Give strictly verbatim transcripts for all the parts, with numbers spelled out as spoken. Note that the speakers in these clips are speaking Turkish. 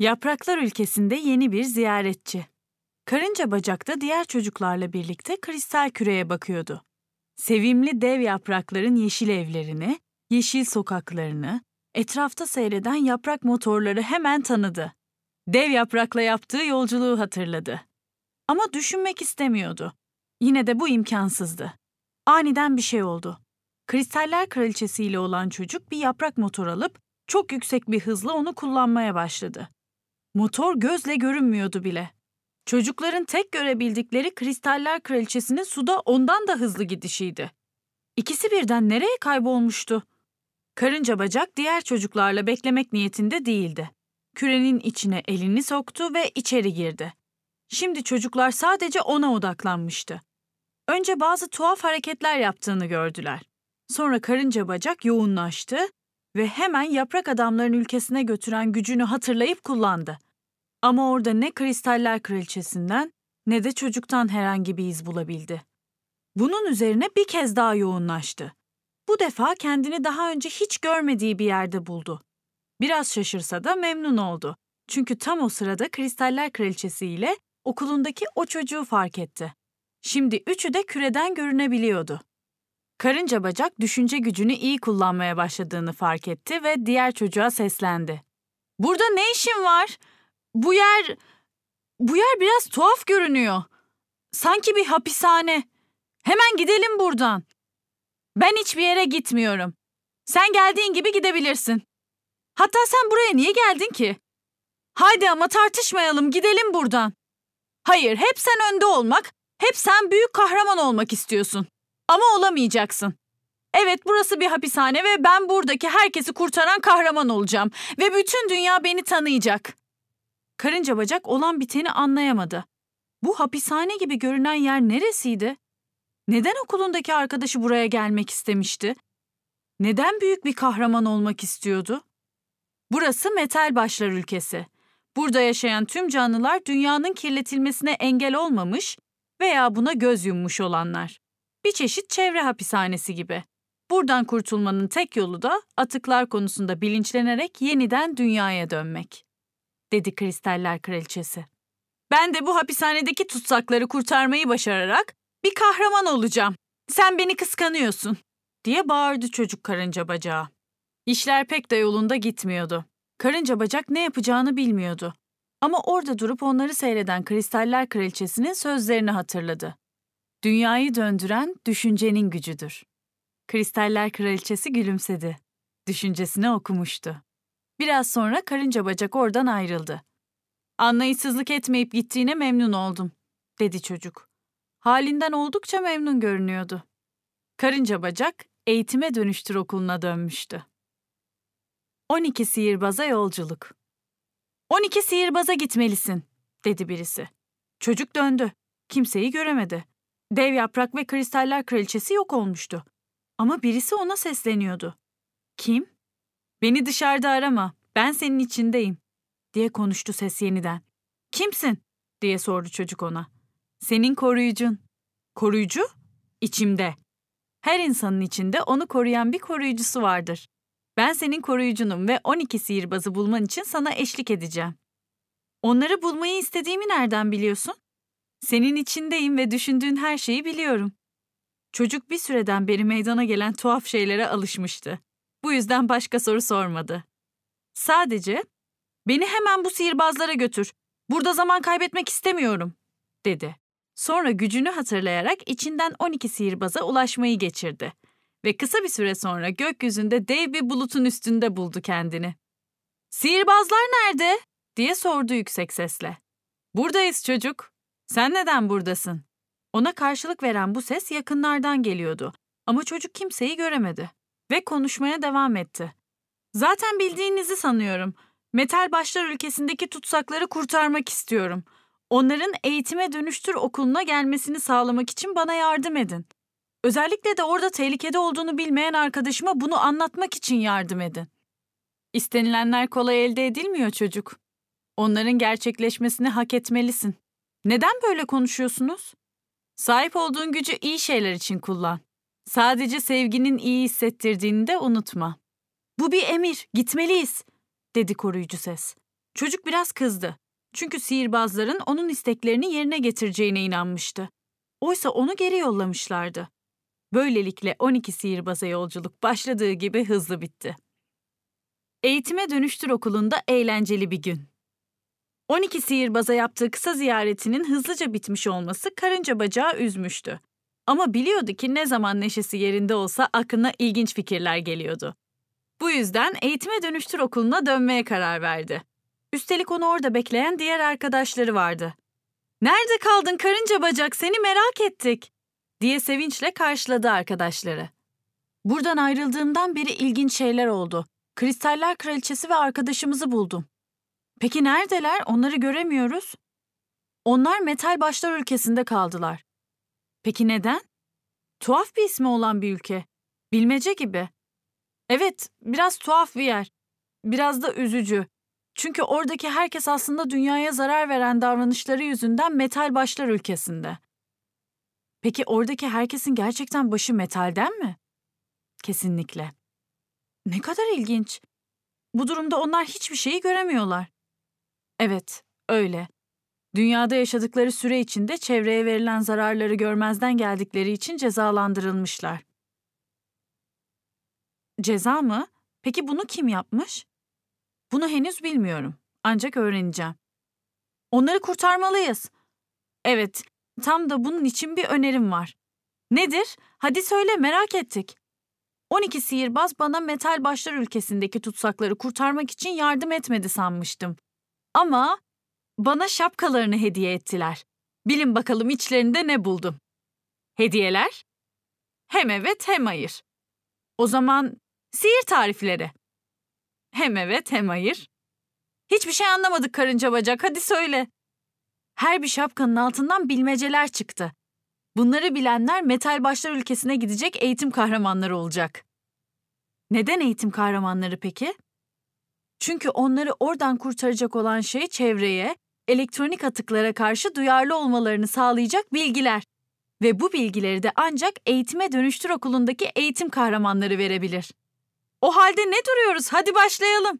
Yapraklar ülkesinde yeni bir ziyaretçi. Karınca Bacak da diğer çocuklarla birlikte kristal küreye bakıyordu. Sevimli dev yaprakların yeşil evlerini, yeşil sokaklarını, etrafta seyreden yaprak motorları hemen tanıdı. Dev yaprakla yaptığı yolculuğu hatırladı. Ama düşünmek istemiyordu. Yine de bu imkansızdı. Aniden bir şey oldu. Kristaller Kraliçesi ile olan çocuk bir yaprak motor alıp çok yüksek bir hızla onu kullanmaya başladı. Motor gözle görünmüyordu bile. Çocukların tek görebildikleri Kristaller Kraliçesi'nin suda ondan da hızlı gidişiydi. İkisi birden nereye kaybolmuştu? Karınca Bacak diğer çocuklarla beklemek niyetinde değildi. Kürenin içine elini soktu ve içeri girdi. Şimdi çocuklar sadece ona odaklanmıştı. Önce bazı tuhaf hareketler yaptığını gördüler. Sonra Karınca Bacak yoğunlaştı ve hemen yaprak adamların ülkesine götüren gücünü hatırlayıp kullandı. Ama orada ne Kristaller Kraliçesi'nden ne de çocuktan herhangi bir iz bulabildi. Bunun üzerine bir kez daha yoğunlaştı. Bu defa kendini daha önce hiç görmediği bir yerde buldu. Biraz şaşırsa da memnun oldu. Çünkü tam o sırada Kristaller Kraliçesi ile okulundaki o çocuğu fark etti. Şimdi üçü de küreden görünebiliyordu. Karınca Bacak düşünce gücünü iyi kullanmaya başladığını fark etti ve diğer çocuğa seslendi. "Burada ne işin var? Bu yer, bu yer biraz tuhaf görünüyor. Sanki bir hapishane. Hemen gidelim buradan. Ben hiçbir yere gitmiyorum. Sen geldiğin gibi gidebilirsin. Hatta sen buraya niye geldin ki? Haydi ama tartışmayalım, gidelim buradan. Hayır, hep sen önde olmak, hep sen büyük kahraman olmak istiyorsun. Ama olamayacaksın. Evet, burası bir hapishane ve ben buradaki herkesi kurtaran kahraman olacağım. Ve bütün dünya beni tanıyacak." Karınca Bacak olan biteni anlayamadı. Bu hapishane gibi görünen yer neresiydi? Neden okulundaki arkadaşı buraya gelmek istemişti? Neden büyük bir kahraman olmak istiyordu? Burası metal başlar ülkesi. Burada yaşayan tüm canlılar dünyanın kirletilmesine engel olmamış veya buna göz yummuş olanlar. Bir çeşit çevre hapishanesi gibi. Buradan kurtulmanın tek yolu da atıklar konusunda bilinçlenerek yeniden dünyaya dönmek, dedi Kristaller Kraliçesi. "Ben de bu hapishanedeki tutsakları kurtarmayı başararak bir kahraman olacağım. Sen beni kıskanıyorsun," diye bağırdı çocuk Karınca Bacağa. İşler pek de yolunda gitmiyordu. Karınca Bacak ne yapacağını bilmiyordu. Ama orada durup onları seyreden Kristaller Kraliçesi'nin sözlerini hatırladı. "Dünyayı döndüren düşüncenin gücüdür." Kristaller Kraliçesi gülümsedi. Düşüncesini okumuştu. Biraz sonra Karınca Bacak oradan ayrıldı. "Anlayışsızlık etmeyip gittiğine memnun oldum," dedi çocuk. Halinden oldukça memnun görünüyordu. Karınca Bacak Eğitime Dönüştür Okulu'na dönmüştü. On İki Sihirbaza Yolculuk. "On iki sihirbaza gitmelisin," dedi birisi. Çocuk döndü. Kimseyi göremedi. Dev Yaprak ve Kristaller Kraliçesi yok olmuştu. Ama birisi ona sesleniyordu. "Kim?" "Beni dışarıda arama, ben senin içindeyim," diye konuştu ses yeniden. "Kimsin?" diye sordu çocuk ona. "Senin koruyucun." "Koruyucu?" "İçimde. Her insanın içinde onu koruyan bir koruyucusu vardır. Ben senin koruyucunum ve on iki sihirbazı bulman için sana eşlik edeceğim." "Onları bulmayı istediğimi nereden biliyorsun?" "Senin içindeyim ve düşündüğün her şeyi biliyorum." Çocuk bir süreden beri meydana gelen tuhaf şeylere alışmıştı. Bu yüzden başka soru sormadı. Sadece, "Beni hemen bu sihirbazlara götür. Burada zaman kaybetmek istemiyorum," dedi. Sonra gücünü hatırlayarak içinden on iki sihirbaza ulaşmayı geçirdi. Ve kısa bir süre sonra gökyüzünde dev bir bulutun üstünde buldu kendini. "Sihirbazlar nerede?" diye sordu yüksek sesle. "Buradayız çocuk. Sen neden buradasın?" Ona karşılık veren bu ses yakınlardan geliyordu. Ama çocuk kimseyi göremedi ve konuşmaya devam etti. "Zaten bildiğinizi sanıyorum. Metal Başlar ülkesindeki tutsakları kurtarmak istiyorum. Onların Eğitime Dönüştür Okulu'na gelmesini sağlamak için bana yardım edin. Özellikle de orada tehlikede olduğunu bilmeyen arkadaşıma bunu anlatmak için yardım edin." "İstenilenler kolay elde edilmiyor çocuk. Onların gerçekleşmesini hak etmelisin. Neden böyle konuşuyorsunuz? Sahip olduğun gücü iyi şeyler için kullan. Sadece sevginin iyi hissettirdiğini de unutma." "Bu bir emir, gitmeliyiz," dedi koruyucu ses. Çocuk biraz kızdı. Çünkü sihirbazların onun isteklerini yerine getireceğine inanmıştı. Oysa onu geri yollamışlardı. Böylelikle on iki sihirbaza yolculuk başladığı gibi hızlı bitti. Eğitime Dönüştür Okulu'nda eğlenceli bir gün. on iki sihirbaza yaptığı kısa ziyaretinin hızlıca bitmiş olması karınca bacağı üzmüştü. Ama biliyordu ki ne zaman neşesi yerinde olsa aklına ilginç fikirler geliyordu. Bu yüzden Eğitime Dönüştür Okulu'na dönmeye karar verdi. Üstelik onu orada bekleyen diğer arkadaşları vardı. "Nerede kaldın karınca bacak, seni merak ettik" diye sevinçle karşıladı arkadaşları. "Buradan ayrıldığımdan beri ilginç şeyler oldu. Kristaller Kraliçesi ve arkadaşımızı buldum." "Peki neredeler? Onları göremiyoruz." "Onlar metal başlar ülkesinde kaldılar." "Peki neden?" "Tuhaf bir ismi olan bir ülke. Bilmece gibi." "Evet, biraz tuhaf bir yer. Biraz da üzücü. Çünkü oradaki herkes aslında dünyaya zarar veren davranışları yüzünden metal başlar ülkesinde." "Peki oradaki herkesin gerçekten başı metalden mi?" "Kesinlikle." "Ne kadar ilginç. Bu durumda onlar hiçbir şeyi göremiyorlar." "Evet, öyle. Dünyada yaşadıkları süre içinde çevreye verilen zararları görmezden geldikleri için cezalandırılmışlar." "Ceza mı? Peki bunu kim yapmış?" "Bunu henüz bilmiyorum. Ancak öğreneceğim." "Onları kurtarmalıyız." "Evet, tam da bunun için bir önerim var." "Nedir? Hadi söyle, merak ettik." "on iki sihirbaz bana metal başlar ülkesindeki tutsakları kurtarmak için yardım etmedi sanmıştım. Ama bana şapkalarını hediye ettiler. Bilin bakalım içlerinde ne buldum." "Hediyeler?" "Hem evet hem hayır." "O zaman sihir tarifleri." "Hem evet hem hayır." "Hiçbir şey anlamadık karınca bacak, hadi söyle." "Her bir şapkanın altından bilmeceler çıktı. Bunları bilenler metal başlar ülkesine gidecek eğitim kahramanları olacak." "Neden eğitim kahramanları peki?" "Çünkü onları oradan kurtaracak olan şey çevreye, elektronik atıklara karşı duyarlı olmalarını sağlayacak bilgiler. Ve bu bilgileri de ancak Eğitime Dönüştür Okulu'ndaki eğitim kahramanları verebilir." "O halde ne duruyoruz? Hadi başlayalım."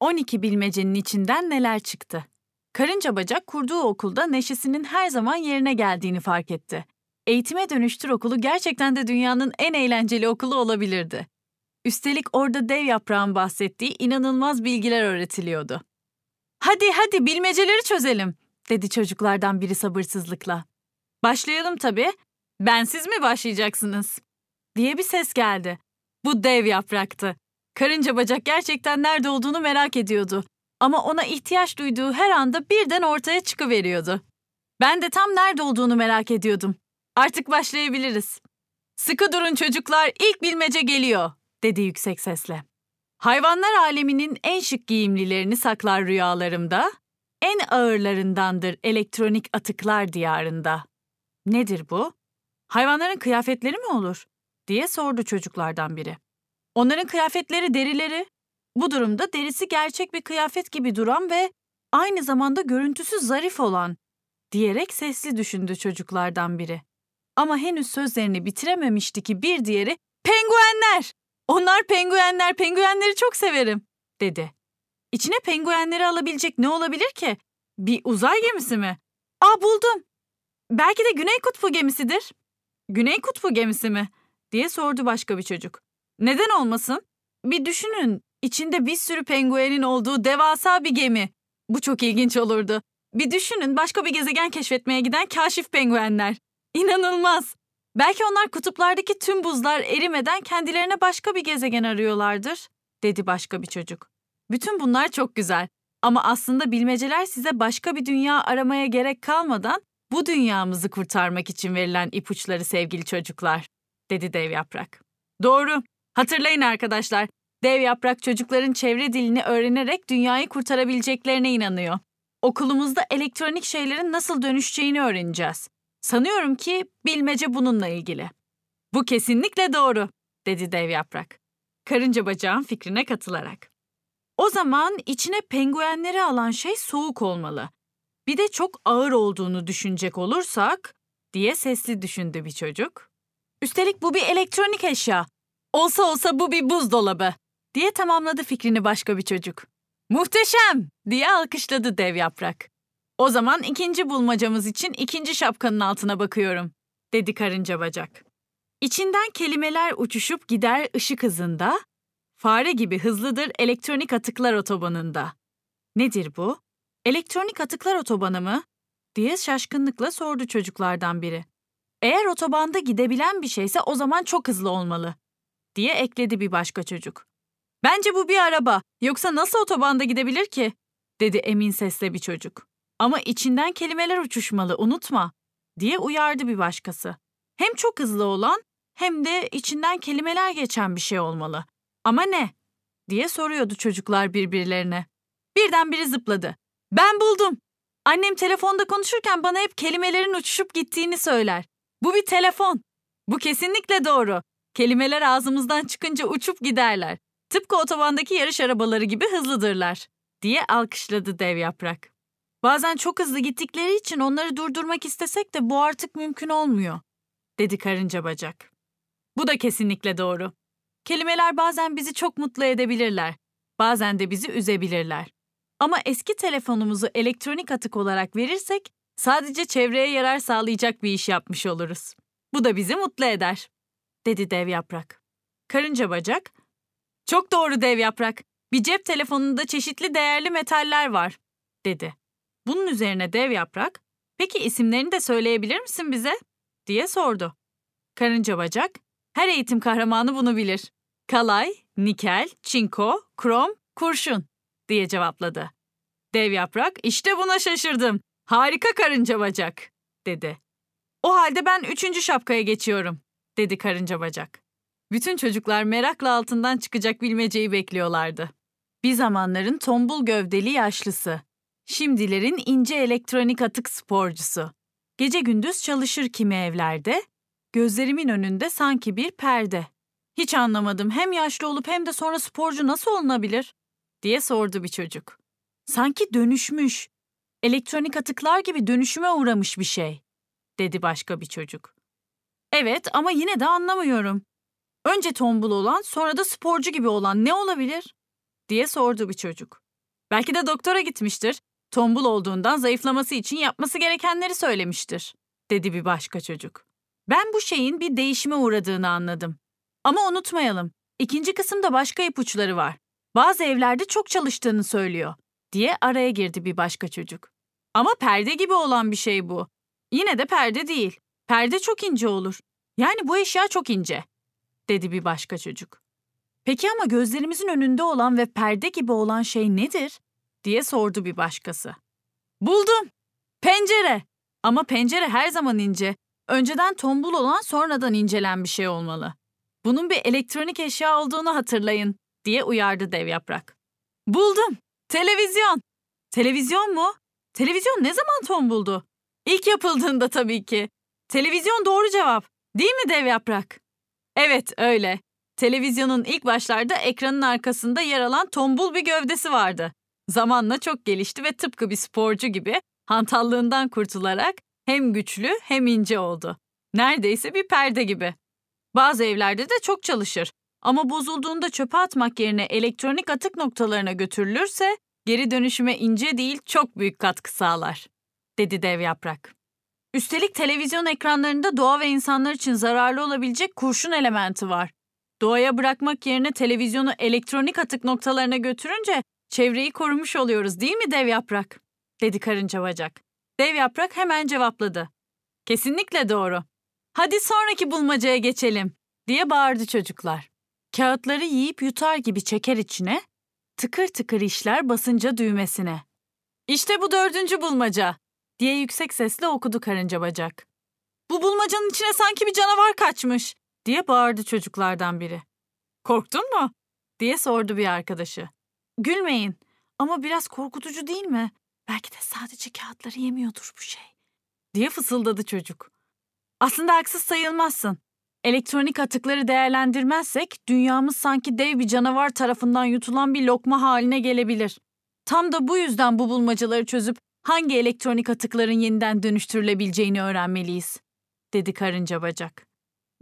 on iki bilmecenin içinden neler çıktı? Karınca bacak kurduğu okulda neşesinin her zaman yerine geldiğini fark etti. Eğitime Dönüştür Okulu gerçekten de dünyanın en eğlenceli okulu olabilirdi. Üstelik orada dev yaprağın bahsettiği inanılmaz bilgiler öğretiliyordu. "Hadi hadi bilmeceleri çözelim" dedi çocuklardan biri sabırsızlıkla. "Başlayalım tabii. Bensiz mi başlayacaksınız?" diye bir ses geldi. Bu dev yapraktı. Karınca bacak gerçekten nerede olduğunu merak ediyordu. Ama ona ihtiyaç duyduğu her anda birden ortaya çıkıveriyordu. "Ben de tam nerede olduğunu merak ediyordum. Artık başlayabiliriz." "Sıkı durun çocuklar, ilk bilmece geliyor" dedi yüksek sesle. "Hayvanlar aleminin en şık giyimlilerini saklar rüyalarımda, en ağırlarındandır elektronik atıklar diyarında." "Nedir bu? Hayvanların kıyafetleri mi olur?" diye sordu çocuklardan biri. "Onların kıyafetleri derileri. Bu durumda derisi gerçek bir kıyafet gibi duran ve aynı zamanda görüntüsü zarif olan" diyerek sesli düşündü çocuklardan biri. Ama henüz sözlerini bitirememişti ki bir diğeri "Penguenler! Onlar penguenler, penguenleri çok severim" dedi. "İçine penguenleri alabilecek ne olabilir ki? Bir uzay gemisi mi? Aa buldum. Belki de Güney Kutbu gemisidir." "Güney Kutbu gemisi mi?" diye sordu başka bir çocuk. "Neden olmasın? Bir düşünün. İçinde bir sürü penguenin olduğu devasa bir gemi. Bu çok ilginç olurdu. Bir düşünün, başka bir gezegen keşfetmeye giden kaşif penguenler. İnanılmaz. Belki onlar kutuplardaki tüm buzlar erimeden kendilerine başka bir gezegen arıyorlardır" dedi başka bir çocuk. "Bütün bunlar çok güzel. Ama aslında bilmeceler size başka bir dünya aramaya gerek kalmadan bu dünyamızı kurtarmak için verilen ipuçları sevgili çocuklar" dedi dev yaprak. "Doğru. Hatırlayın arkadaşlar. Dev yaprak çocukların çevre dilini öğrenerek dünyayı kurtarabileceklerine inanıyor. Okulumuzda elektronik şeylerin nasıl dönüşeceğini öğreneceğiz. Sanıyorum ki bilmece bununla ilgili." "Bu kesinlikle doğru" dedi dev yaprak, karınca bacağın fikrine katılarak. "O zaman içine penguenleri alan şey soğuk olmalı. Bir de çok ağır olduğunu düşünecek olursak" diye sesli düşündü bir çocuk. "Üstelik bu bir elektronik eşya. Olsa olsa bu bir buzdolabı" diye tamamladı fikrini başka bir çocuk. Muhteşem diye alkışladı Dev Yaprak. O zaman ikinci bulmacamız için ikinci şapkanın altına bakıyorum, dedi Karınca Bacak. İçinden kelimeler uçuşup gider ışık hızında, fare gibi hızlıdır elektronik atıklar otobanında. Nedir bu? Elektronik atıklar otobanı mı? diye şaşkınlıkla sordu çocuklardan biri. Eğer otobanda gidebilen bir şeyse o zaman çok hızlı olmalı, diye ekledi bir başka çocuk. Bence bu bir araba, yoksa nasıl otobanda gidebilir ki? dedi emin sesle bir çocuk. Ama içinden kelimeler uçuşmalı, unutma, diye uyardı bir başkası. Hem çok hızlı olan hem de içinden kelimeler geçen bir şey olmalı. Ama ne? diye soruyordu çocuklar birbirlerine. Birden biri zıpladı. Ben buldum. Annem telefonda konuşurken bana hep kelimelerin uçuşup gittiğini söyler. Bu bir telefon. Bu kesinlikle doğru. Kelimeler ağzımızdan çıkınca uçup giderler. Tıpkı otobandaki yarış arabaları gibi hızlıdırlar, diye alkışladı Dev Yaprak. Bazen çok hızlı gittikleri için onları durdurmak istesek de bu artık mümkün olmuyor, dedi Karınca Bacak. Bu da kesinlikle doğru. Kelimeler bazen bizi çok mutlu edebilirler, bazen de bizi üzebilirler. Ama eski telefonumuzu elektronik atık olarak verirsek sadece çevreye yarar sağlayacak bir iş yapmış oluruz. Bu da bizi mutlu eder, dedi Dev Yaprak. Karınca Bacak, çok doğru Dev Yaprak, bir cep telefonunda çeşitli değerli metaller var, dedi. Bunun üzerine Dev Yaprak, peki isimlerini de söyleyebilir misin bize? diye sordu. Karınca Bacak, her eğitim kahramanı bunu bilir. Kalay, nikel, çinko, krom, kurşun, diye cevapladı. Dev Yaprak, işte buna şaşırdım. Harika Karınca Bacak, dedi. O halde ben üçüncü şapkaya geçiyorum, dedi Karınca Bacak. Bütün çocuklar merakla altından çıkacak bilmeceyi bekliyorlardı. Bir zamanların tombul gövdeli yaşlısı, şimdilerin ince elektronik atık sporcusu. Gece gündüz çalışır kimi evlerde, gözlerimin önünde sanki bir perde. Hiç anlamadım, hem yaşlı olup hem de sonra sporcu nasıl olunabilir? diye sordu bir çocuk. Sanki dönüşmüş, elektronik atıklar gibi dönüşüme uğramış bir şey, dedi başka bir çocuk. Evet ama yine de anlamıyorum. Önce tombul olan, sonra da sporcu gibi olan ne olabilir? diye sordu bir çocuk. Belki de doktora gitmiştir. Tombul olduğundan zayıflaması için yapması gerekenleri söylemiştir, dedi bir başka çocuk. Ben bu şeyin bir değişime uğradığını anladım. Ama unutmayalım, ikinci kısımda başka ipuçları var. Bazı evlerde çok çalıştığını söylüyor, diye araya girdi bir başka çocuk. Ama perde gibi olan bir şey bu. Yine de perde değil. Perde çok ince olur. Yani bu eşya çok ince, dedi bir başka çocuk. Peki ama gözlerimizin önünde olan ve perde gibi olan şey nedir? diye sordu bir başkası. Buldum! Pencere! Ama pencere her zaman ince. Önceden tombul olan, sonradan incelen bir şey olmalı. Bunun bir elektronik eşya olduğunu hatırlayın, diye uyardı Dev Yaprak. Buldum! Televizyon! Televizyon mu? Televizyon ne zaman tombuldu? İlk yapıldığında tabii ki. Televizyon doğru cevap, değil mi Dev Yaprak? Evet, öyle. Televizyonun ilk başlarda ekranın arkasında yer alan tombul bir gövdesi vardı. Zamanla çok gelişti ve tıpkı bir sporcu gibi hantallığından kurtularak hem güçlü hem ince oldu. Neredeyse bir perde gibi. Bazı evlerde de çok çalışır ama bozulduğunda çöpe atmak yerine elektronik atık noktalarına götürülürse geri dönüşüme ince değil çok büyük katkı sağlar, dedi Dev Yaprak. Üstelik televizyon ekranlarında doğa ve insanlar için zararlı olabilecek kurşun elementi var. Doğaya bırakmak yerine televizyonu elektronik atık noktalarına götürünce çevreyi korumuş oluyoruz değil mi Dev Yaprak? dedi Karınca Bacak. Dev Yaprak hemen cevapladı. Kesinlikle doğru. Hadi sonraki bulmacaya geçelim, diye bağırdı çocuklar. Kağıtları yiyip yutar gibi çeker içine, tıkır tıkır işler basınca düğmesine. İşte bu dördüncü bulmaca, diye yüksek sesle okudu Karınca Bacak. Bu bulmacanın içine sanki bir canavar kaçmış, diye bağırdı çocuklardan biri. Korktun mu? diye sordu bir arkadaşı. Gülmeyin ama biraz korkutucu değil mi? Belki de sadece kağıtları yemiyordur bu şey, diye fısıldadı çocuk. Aslında haksız sayılmazsın. Elektronik atıkları değerlendirmezsek dünyamız sanki dev bir canavar tarafından yutulan bir lokma haline gelebilir. Tam da bu yüzden bu bulmacaları çözüp hangi elektronik atıkların yeniden dönüştürülebileceğini öğrenmeliyiz, dedi Karınca Bacak.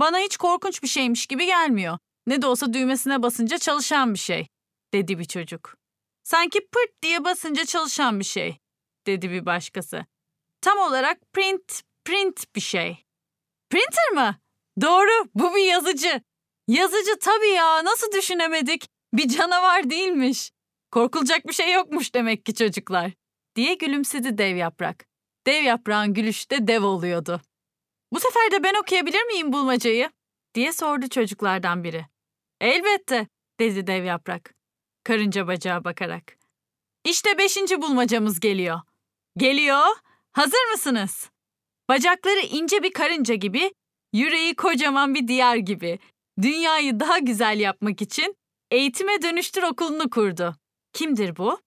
Bana hiç korkunç bir şeymiş gibi gelmiyor. Ne de olsa düğmesine basınca çalışan bir şey, dedi bir çocuk. Sanki pırt diye basınca çalışan bir şey, dedi bir başkası. Tam olarak print, print bir şey. Printer mı? Doğru, bu bir yazıcı. Yazıcı tabii ya, nasıl düşünemedik? Bir canavar değilmiş. Korkulacak bir şey yokmuş demek ki çocuklar, diye gülümsedi dev yaprak. Dev yaprağın gülüşü de dev oluyordu. Bu sefer de ben okuyabilir miyim bulmacayı, diye sordu çocuklardan biri. Elbette, dedi dev yaprak, karınca bacağa bakarak. İşte beşinci bulmacamız geliyor. Geliyor, hazır mısınız? Bacakları ince bir karınca gibi, yüreği kocaman bir diyar gibi, dünyayı daha güzel yapmak için Eğitime Dönüştür Okulu'nu kurdu. Kimdir bu?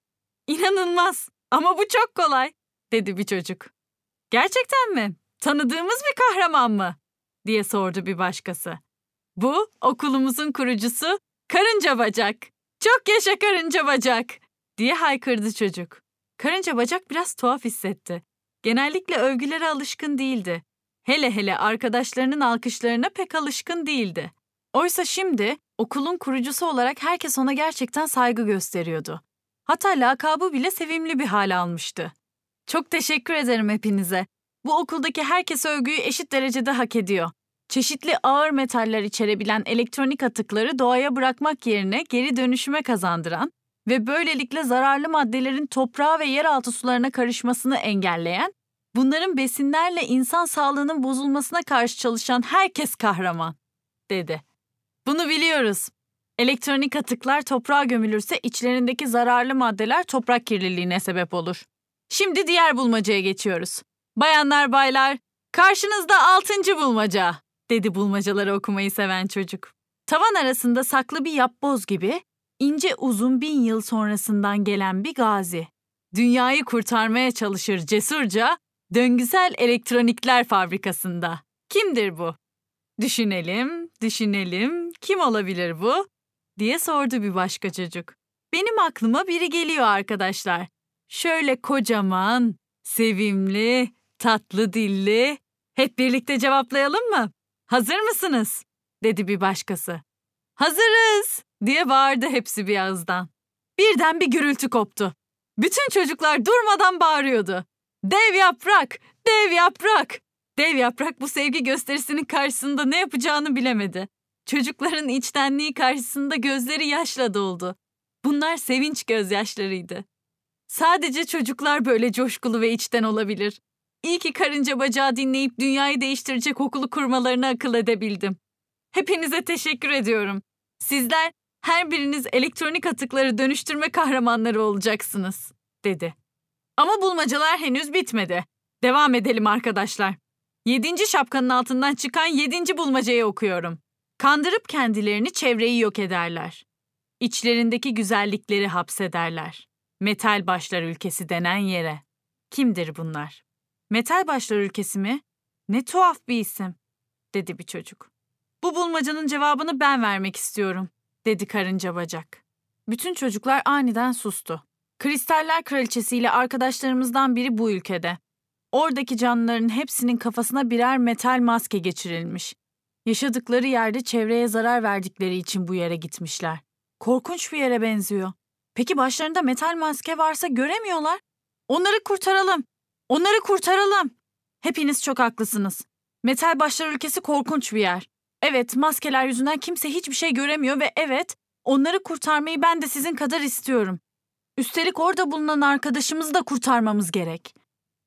İnanılmaz ama bu çok kolay, dedi bir çocuk. Gerçekten mi? Tanıdığımız bir kahraman mı? Diye sordu bir başkası. Bu okulumuzun kurucusu Karınca Bacak. Çok yaşa Karınca Bacak, diye haykırdı çocuk. Karınca Bacak biraz tuhaf hissetti. Genellikle övgülere alışkın değildi. Hele hele arkadaşlarının alkışlarına pek alışkın değildi. Oysa şimdi okulun kurucusu olarak herkes ona gerçekten saygı gösteriyordu. Hatta lakabı bile sevimli bir hale almıştı. Çok teşekkür ederim hepinize. Bu okuldaki herkes övgüyü eşit derecede hak ediyor. Çeşitli ağır metaller içerebilen elektronik atıkları doğaya bırakmak yerine geri dönüşüme kazandıran ve böylelikle zararlı maddelerin toprağa ve yeraltı sularına karışmasını engelleyen, bunların besinlerle insan sağlığının bozulmasına karşı çalışan herkes kahraman, dedi. Bunu biliyoruz. Elektronik atıklar toprağa gömülürse içlerindeki zararlı maddeler toprak kirliliğine sebep olur. Şimdi diğer bulmacaya geçiyoruz. Bayanlar, baylar, karşınızda altıncı bulmaca, dedi bulmacaları okumayı seven çocuk. Tavan arasında saklı bir yapboz gibi, ince uzun bin yıl sonrasından gelen bir gazi. Dünyayı kurtarmaya çalışır cesurca, döngüsel elektronikler fabrikasında. Kimdir bu? Düşünelim, düşünelim, kim olabilir bu? Diye sordu bir başka çocuk. Benim aklıma biri geliyor arkadaşlar. Şöyle kocaman, sevimli, tatlı dilli. Hep birlikte cevaplayalım mı? Hazır mısınız? Dedi bir başkası. Hazırız, diye bağırdı hepsi bir ağızdan. Birden bir gürültü koptu. Bütün çocuklar durmadan bağırıyordu. Dev yaprak, dev yaprak. Dev yaprak bu sevgi gösterisinin karşısında ne yapacağını bilemedi. Çocukların içtenliği karşısında gözleri yaşla doldu. Bunlar sevinç gözyaşlarıydı. Sadece çocuklar böyle coşkulu ve içten olabilir. İyi ki Karınca Bacağı dinleyip dünyayı değiştirecek okulu kurmalarına akıl edebildim. Hepinize teşekkür ediyorum. Sizler her biriniz elektronik atıkları dönüştürme kahramanları olacaksınız, dedi. Ama bulmacalar henüz bitmedi. Devam edelim arkadaşlar. Yedinci şapkanın altından çıkan yedinci bulmacayı okuyorum. Kandırıp kendilerini çevreyi yok ederler. İçlerindeki güzellikleri hapsederler. Metal Başlar Ülkesi denen yere. Kimdir bunlar? Metal Başlar Ülkesi mi? Ne tuhaf bir isim, dedi bir çocuk. Bu bulmacanın cevabını ben vermek istiyorum, dedi Karınca Bacak. Bütün çocuklar aniden sustu. Kristaller Kraliçesi ile arkadaşlarımızdan biri bu ülkede. Oradaki canlıların hepsinin kafasına birer metal maske geçirilmiş. Yaşadıkları yerde çevreye zarar verdikleri için bu yere gitmişler. Korkunç bir yere benziyor. Peki başlarında metal maske varsa göremiyorlar. Onları kurtaralım. Onları kurtaralım. Hepiniz çok haklısınız. Metal Başlar Ülkesi korkunç bir yer. Evet, maskeler yüzünden kimse hiçbir şey göremiyor ve evet, onları kurtarmayı ben de sizin kadar istiyorum. Üstelik orada bulunan arkadaşımızı da kurtarmamız gerek.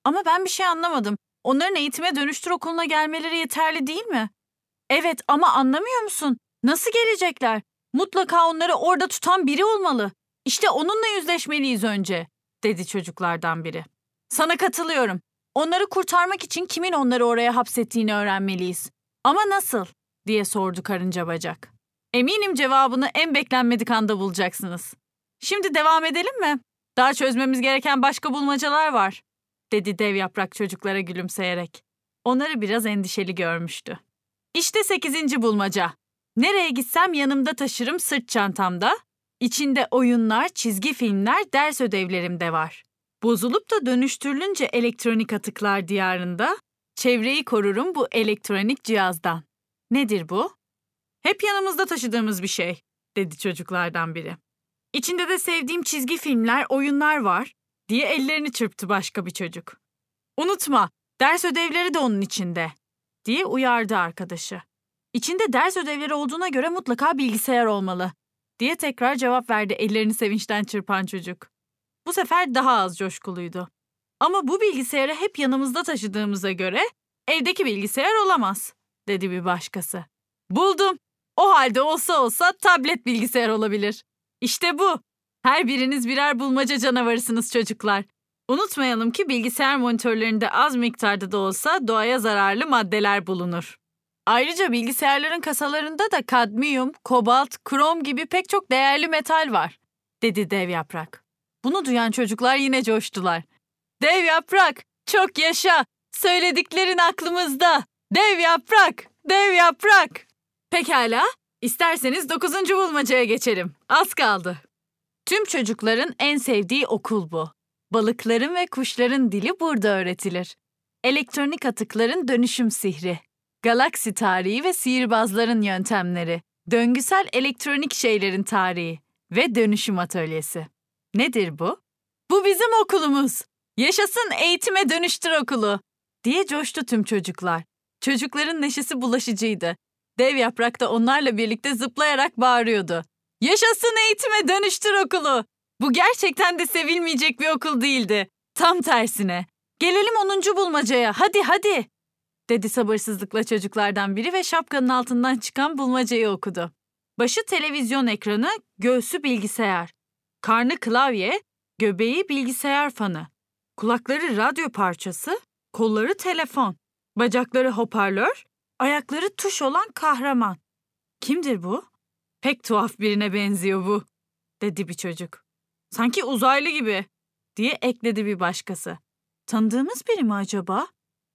Ama ben bir şey anlamadım. Onların Eğitime Dönüştür Okulu'na gelmeleri yeterli değil mi? Evet ama anlamıyor musun? Nasıl gelecekler? Mutlaka onları orada tutan biri olmalı. İşte onunla yüzleşmeliyiz önce, dedi çocuklardan biri. Sana katılıyorum. Onları kurtarmak için kimin onları oraya hapsettiğini öğrenmeliyiz. Ama nasıl? Diye sordu Karınca Bacak. Eminim cevabını en beklenmedik anda bulacaksınız. Şimdi devam edelim mi? Daha çözmemiz gereken başka bulmacalar var, dedi dev yaprak çocuklara gülümseyerek. Onları biraz endişeli görmüştü. İşte sekizinci bulmaca. Nereye gitsem yanımda taşırım sırt çantamda. İçinde oyunlar, çizgi filmler, ders ödevlerim de var. Bozulup da dönüştürülünce elektronik atıklar diyarında, çevreyi korurum bu elektronik cihazdan. Nedir bu? Hep yanımızda taşıdığımız bir şey, dedi çocuklardan biri. İçinde de sevdiğim çizgi filmler, oyunlar var diye ellerini çırptı başka bir çocuk. Unutma, ders ödevleri de onun içinde diye uyardı arkadaşı. İçinde ders ödevleri olduğuna göre mutlaka bilgisayar olmalı diye tekrar cevap verdi ellerini sevinçten çırpan çocuk. Bu sefer daha az coşkuluydu. Ama bu bilgisayarı hep yanımızda taşıdığımıza göre evdeki bilgisayar olamaz dedi bir başkası. Buldum. O halde olsa olsa tablet bilgisayar olabilir. İşte bu. Her biriniz birer bulmaca canavarısınız çocuklar. Unutmayalım ki bilgisayar monitörlerinde az miktarda da olsa doğaya zararlı maddeler bulunur. Ayrıca bilgisayarların kasalarında da kadmiyum, kobalt, krom gibi pek çok değerli metal var, dedi Dev Yaprak. Bunu duyan çocuklar yine coştular. Dev Yaprak, çok yaşa! Söylediklerin aklımızda! Dev Yaprak, Dev Yaprak! Pekala, isterseniz dokuzuncu bulmacaya geçelim. Az kaldı. Tüm çocukların en sevdiği okul bu. Balıkların ve kuşların dili burada öğretilir. Elektronik atıkların dönüşüm sihri. Galaksi tarihi ve sihirbazların yöntemleri. Döngüsel elektronik şeylerin tarihi ve dönüşüm atölyesi. Nedir bu? Bu bizim okulumuz. Yaşasın Eğitime Dönüştür Okulu diye coştu tüm çocuklar. Çocukların neşesi bulaşıcıydı. Dev Yaprak da onlarla birlikte zıplayarak bağırıyordu. Yaşasın Eğitime Dönüştür Okulu! Bu gerçekten de sevilmeyecek bir okul değildi. Tam tersine. Gelelim onuncu bulmacaya, hadi hadi! Dedi sabırsızlıkla çocuklardan biri ve şapkanın altından çıkan bulmacayı okudu. Başı televizyon ekranı, göğsü bilgisayar. Karnı klavye, göbeği bilgisayar fanı. Kulakları radyo parçası, kolları telefon. Bacakları hoparlör, ayakları tuş olan kahraman. Kimdir bu? Pek tuhaf birine benziyor bu, dedi bir çocuk. Sanki uzaylı gibi, diye ekledi bir başkası. Tanıdığımız biri mi acaba?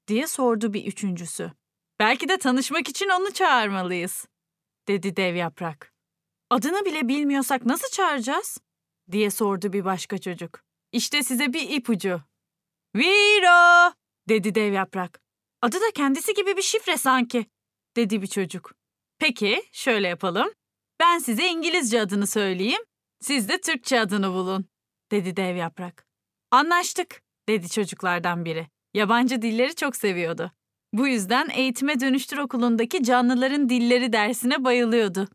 Diye sordu bir üçüncüsü. Belki de tanışmak için onu çağırmalıyız, dedi Dev Yaprak. Adını bile bilmiyorsak nasıl çağıracağız? Diye sordu bir başka çocuk. İşte size bir ipucu. Viro, dedi Dev Yaprak. Adı da kendisi gibi bir şifre sanki, dedi bir çocuk. Peki, şöyle yapalım. Ben size İngilizce adını söyleyeyim, siz de Türkçe adını bulun, dedi Dev Yaprak. Anlaştık, dedi çocuklardan biri. Yabancı dilleri çok seviyordu. Bu yüzden Eğitime Dönüştür Okulu'ndaki canlıların dilleri dersine bayılıyordu.